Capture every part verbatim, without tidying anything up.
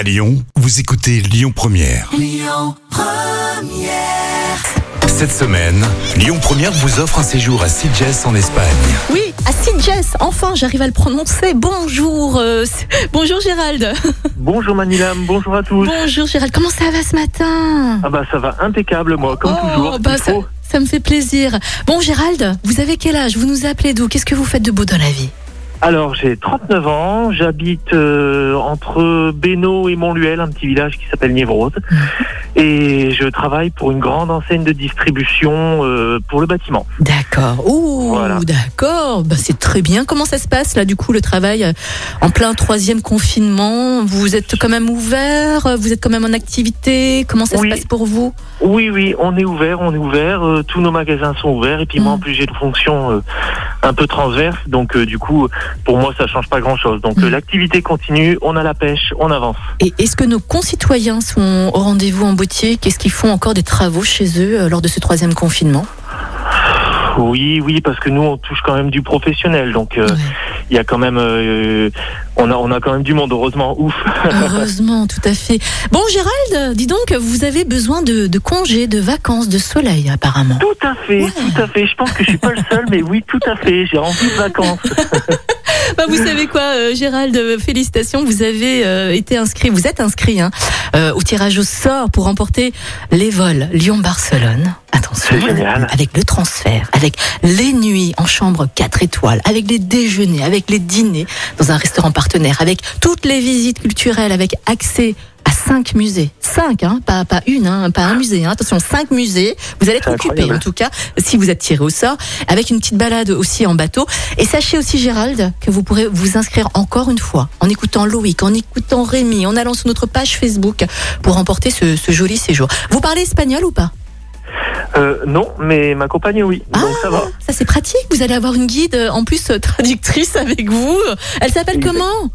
À Lyon, vous écoutez Lyon Première. Lyon Première. Cette semaine, Lyon Première vous offre un séjour à Sitges en Espagne. Oui, à Sitges, enfin, j'arrive à le prononcer. Bonjour, euh, bonjour Gérald. Bonjour Manilam, bonjour à tous. Bonjour Gérald, comment ça va ce matin ? Ah bah ça va impeccable moi, comme oh, toujours. Bah, ça, ça me fait plaisir. Bon Gérald, vous avez quel âge ? Vous nous appelez d'où ? Qu'est-ce que vous faites de beau dans la vie ? Alors j'ai trente-neuf ans, j'habite euh, entre Bénaud et Montluel, un petit village qui s'appelle Névrose, et je travaille pour une grande enseigne de distribution euh, pour le bâtiment. D'accord, ouh, voilà. D'accord, bah, c'est très bien. Comment ça se passe là du coup le travail en plein troisième confinement ? Vous êtes quand même ouvert, vous êtes quand même en activité, comment ça oui. se passe pour vous ? Oui, oui, on est ouvert, on est ouvert, euh, tous nos magasins sont ouverts, et puis mmh. moi en plus j'ai une fonction euh, un peu transverse, donc euh, du coup... Pour moi, ça ne change pas grand-chose. Donc, mmh. l'activité continue, on a la pêche, on avance. Et est-ce que nos concitoyens sont au rendez-vous en boutique ? Est-ce qu'ils font encore des travaux chez eux lors de ce troisième confinement ? Oui, oui, parce que nous, on touche quand même du professionnel. Donc, euh, il ouais. y a quand même... Euh, on, a, on a quand même du monde, heureusement. Ouf ! Heureusement, tout à fait. Bon, Gérald, dis donc, vous avez besoin de, de congés, de vacances, de soleil, apparemment. Tout à fait, ouais. tout à fait. Je pense que je ne suis pas le seul, mais oui, tout à fait. J'ai envie de vacances. Bah vous savez quoi, euh, Gérald, euh, félicitations, vous avez euh, été inscrit, vous êtes inscrit hein, euh, au tirage au sort pour remporter les vols Lyon-Barcelone. Attention, avec le transfert, avec les nuits en chambre quatre étoiles, avec les déjeuners, avec les dîners dans un restaurant partenaire, avec toutes les visites culturelles, avec accès à cinq musées. Cinq, hein, pas, pas une, hein, pas un musée. Hein. Attention, cinq musées. Vous allez être occupé, en tout cas, si vous êtes tiré au sort, avec une petite balade aussi en bateau. Et sachez aussi, Gérald, que vous pourrez vous inscrire encore une fois, en écoutant Loïc, en écoutant Rémi, en allant sur notre page Facebook pour remporter ce, ce joli séjour. Vous parlez espagnol ou pas ? Euh, non, mais ma compagne, oui. Ah, donc ça va. Ça, c'est pratique. Vous allez avoir une guide, en plus, traductrice avec vous. Elle s'appelle oui. comment ?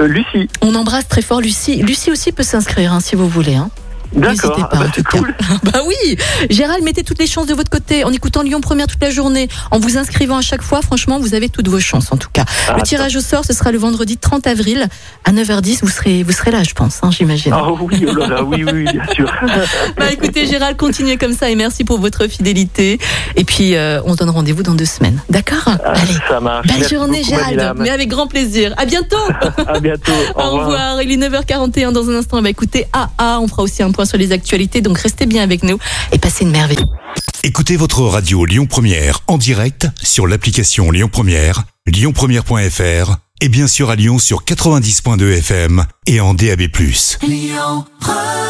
Euh, Lucie. On embrasse très fort Lucie. Lucie aussi peut s'inscrire hein, si vous voulez. Hein. D'accord, n'hésitez pas, ah bah c'est cool. Bah oui, Gérald, mettez toutes les chances de votre côté en écoutant Lyon Première toute la journée, en vous inscrivant à chaque fois. Franchement, vous avez toutes vos chances en tout cas. Ah, le tirage attends. au sort, ce sera le vendredi trente avril à neuf heures dix. Vous serez, vous serez là, je pense, hein, j'imagine. Ah oui, oh là là, oui, oui, bien sûr. Bah écoutez, Gérald, continuez comme ça et merci pour votre fidélité. Et puis, euh, on se donne rendez-vous dans deux semaines. D'accord ? ah, Allez, ça marche. Belle merci journée, beaucoup, Gérald. Manilam. Mais avec grand plaisir. À bientôt. À bientôt. Au, au revoir. Il est neuf heures quarante et un dans un instant. Bah écoutez, A A, on fera aussi un point sur les actualités, donc restez bien avec nous et passez une merveille. Écoutez votre radio Lyon Première en direct sur l'application Lyon Première, lyon première point f r et bien sûr à Lyon sur quatre-vingt-dix virgule deux F M et en D A B plus. Lyon Première.